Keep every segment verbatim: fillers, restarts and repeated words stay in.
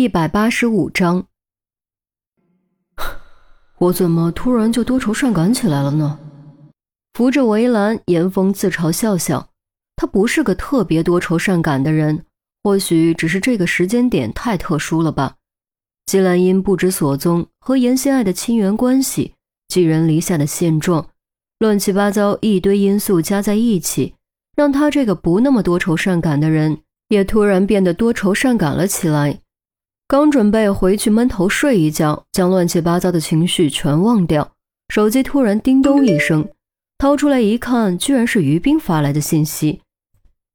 第一百八十五章。我怎么突然就多愁善感起来了呢？扶着围栏，严峰自嘲笑笑。他不是个特别多愁善感的人，或许只是这个时间点太特殊了吧。季兰因不知所踪和严心爱的亲缘关系，寄人篱下的现状，乱七八糟一堆因素加在一起，让他这个不那么多愁善感的人也突然变得多愁善感了起来。刚准备回去闷头睡一觉，将乱七八糟的情绪全忘掉，手机突然叮咚一声，掏出来一看，居然是于冰发来的信息。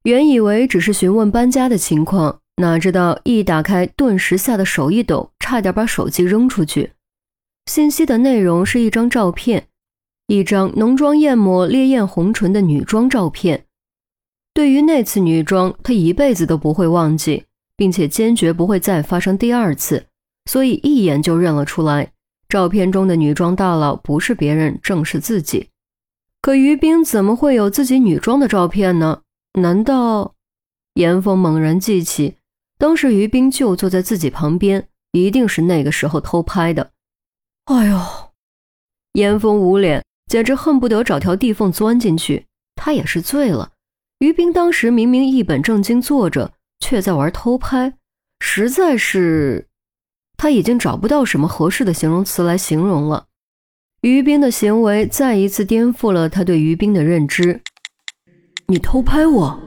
原以为只是询问搬家的情况，哪知道一打开，顿时吓得手一抖，差点把手机扔出去。信息的内容是一张照片，一张浓妆艳抹、烈焰红唇的女装照片。对于那次女装，她一辈子都不会忘记，并且坚决不会再发生第二次，所以一眼就认了出来。照片中的女装大佬不是别人，正是自己。可于冰怎么会有自己女装的照片呢？难道……严峰猛然记起，当时于冰就坐在自己旁边，一定是那个时候偷拍的。哎呦！严峰捂脸，简直恨不得找条地缝钻进去。他也是醉了，于冰当时明明一本正经坐着，却在玩偷拍，实在是……他已经找不到什么合适的形容词来形容了。于冰的行为再一次颠覆了他对于冰的认知。你偷拍我？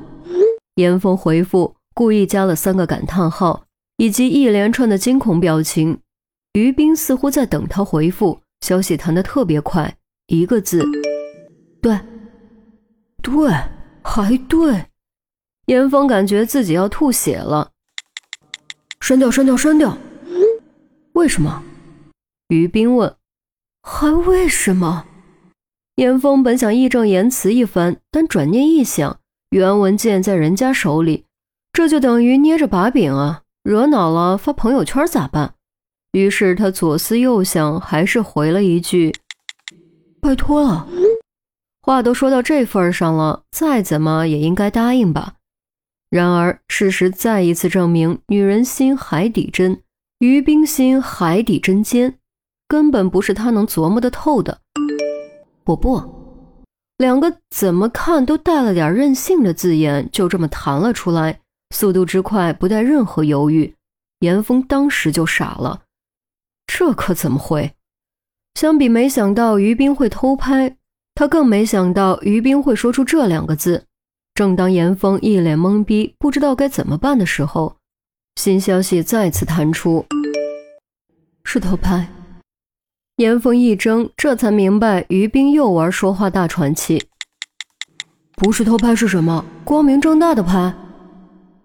严峰回复，故意加了三个感叹号，以及一连串的惊恐表情。于冰似乎在等他回复，消息弹得特别快，一个字：对。对，还对。严峰感觉自己要吐血了。删掉删掉删掉。为什么？于冰问。还为什么？严峰本想义正言辞一番，但转念一想，原文件在人家手里，这就等于捏着把柄啊，惹恼了发朋友圈咋办？于是他左思右想，还是回了一句：拜托了。话都说到这份上了，再怎么也应该答应吧。然而事实再一次证明，女人心海底针，于冰心海底针尖，根本不是她能琢磨得透的。我不，两个怎么看都带了点任性的字眼就这么弹了出来，速度之快，不带任何犹豫。严峰当时就傻了，这可怎么会？相比没想到于冰会偷拍，他更没想到于冰会说出这两个字。正当严峰一脸懵逼，不知道该怎么办的时候，新消息再次弹出：是偷拍。严峰一怔，这才明白于冰又玩说话大喘气。不是偷拍是什么？光明正大的拍。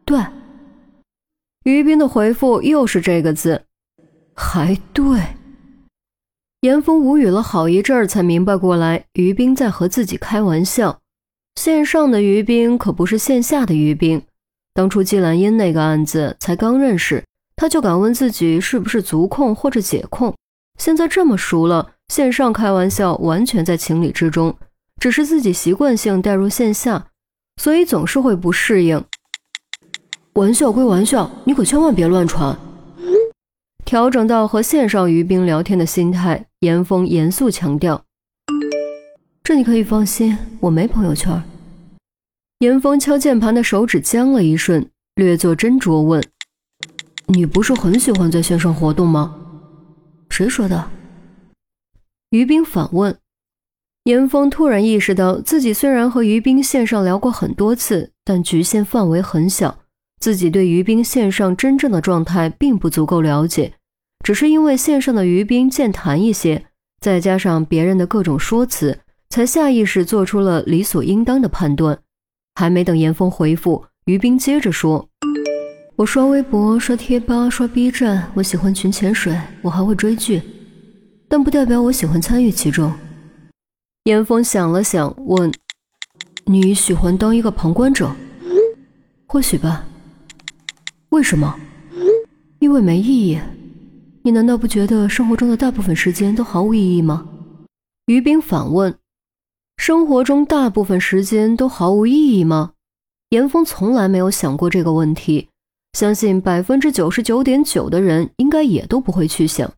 对。于冰的回复又是这个字：还对。严峰无语了好一阵儿，才明白过来，于冰在和自己开玩笑。线上的于冰可不是线下的于冰，当初季兰因那个案子才刚认识，他就敢问自己是不是足控或者解控，现在这么熟了，线上开玩笑完全在情理之中，只是自己习惯性带入线下，所以总是会不适应。玩笑归玩笑，你可千万别乱传。调整到和线上于冰聊天的心态，严峰严肃强调：这你可以放心，我没朋友圈。严峰敲键盘的手指僵了一瞬，略作斟酌问：你不是很喜欢在线上活动吗？谁说的？于冰反问。严峰突然意识到，自己虽然和于冰线上聊过很多次，但局限范围很小，自己对于冰线上真正的状态并不足够了解，只是因为线上的于冰健谈一些，再加上别人的各种说辞，才下意识做出了理所应当的判断。还没等严峰回复，于冰接着说：我刷微博，刷贴吧，刷 B 站，我喜欢群潜水，我还会追剧，但不代表我喜欢参与其中。严峰想了想，问：你喜欢当一个旁观者？或许吧。为什么？因为没意义。你难道不觉得生活中的大部分时间都毫无意义吗？于冰反问。生活中大部分时间都毫无意义吗？严峰从来没有想过这个问题，相信 百分之九十九点九 的人应该也都不会去想，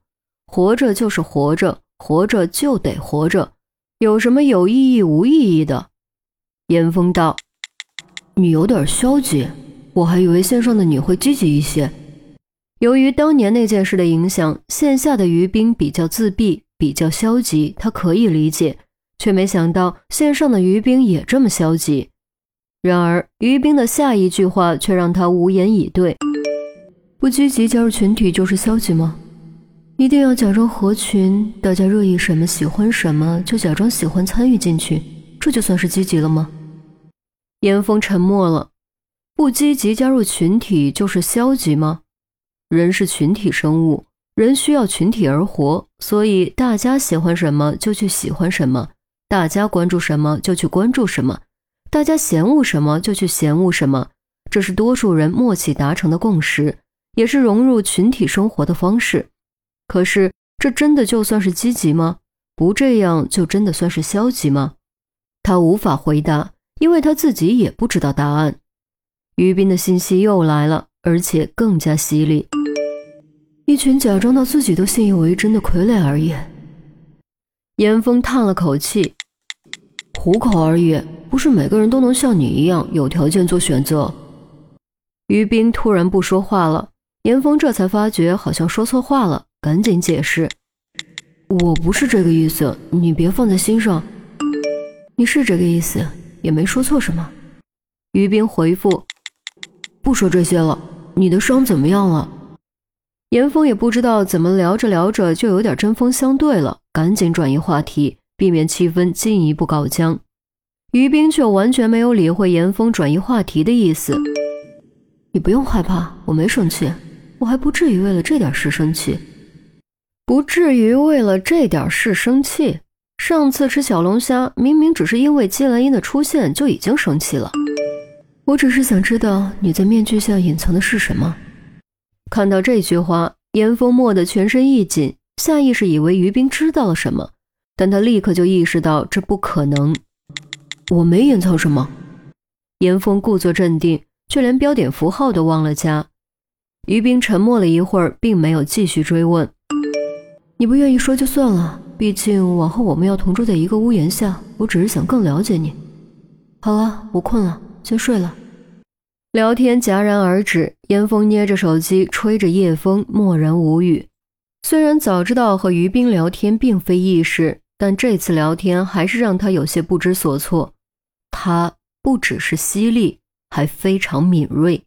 活着就是活着，活着就得活着，有什么有意义无意义的。严峰道，你有点消极，我还以为线上的你会积极一些。由于当年那件事的影响，线下的于冰比较自闭，比较消极，他可以理解，却没想到线上的于冰也这么消极。然而于冰的下一句话却让他无言以对。不积极加入群体就是消极吗？一定要假装合群，大家热议什么喜欢什么就假装喜欢参与进去，这就算是积极了吗？严峰沉默了。不积极加入群体就是消极吗？人是群体生物，人需要群体而活，所以大家喜欢什么就去喜欢什么，大家关注什么就去关注什么，大家嫌恶什么就去嫌恶什么，这是多数人默契达成的共识，也是融入群体生活的方式。可是这真的就算是积极吗？不这样就真的算是消极吗？他无法回答，因为他自己也不知道答案。于斌的信息又来了，而且更加犀利。一群假装到自己都信以为真的傀儡而已。严峰叹了口气，虎口而已，不是每个人都能像你一样有条件做选择。于斌突然不说话了，严峰这才发觉好像说错话了，赶紧解释，我不是这个意思，你别放在心上。你是这个意思，也没说错什么。于斌回复，不说这些了，你的伤怎么样了？严峰也不知道怎么聊着聊着就有点针锋相对了，赶紧转移话题，避免气氛进一步搞僵。于斌却完全没有理会严峰转移话题的意思，你不用害怕，我没生气，我还不至于为了这点事生气。不至于为了这点事生气？上次吃小龙虾，明明只是因为金兰英的出现就已经生气了。我只是想知道你在面具下隐藏的是什么。看到这句话，严峰蓦地全身一紧，下意识以为于冰知道了什么，但他立刻就意识到这不可能。我没隐藏什么。严峰故作镇定，却连标点符号都忘了加。于冰沉默了一会儿，并没有继续追问。你不愿意说就算了，毕竟往后我们要同住在一个屋檐下，我只是想更了解你。好了，我困了，先睡了。聊天戛然而止，严峰捏着手机吹着夜风，默然无语。虽然早知道和于冰聊天并非易事，但这次聊天还是让他有些不知所措。他不只是犀利，还非常敏锐。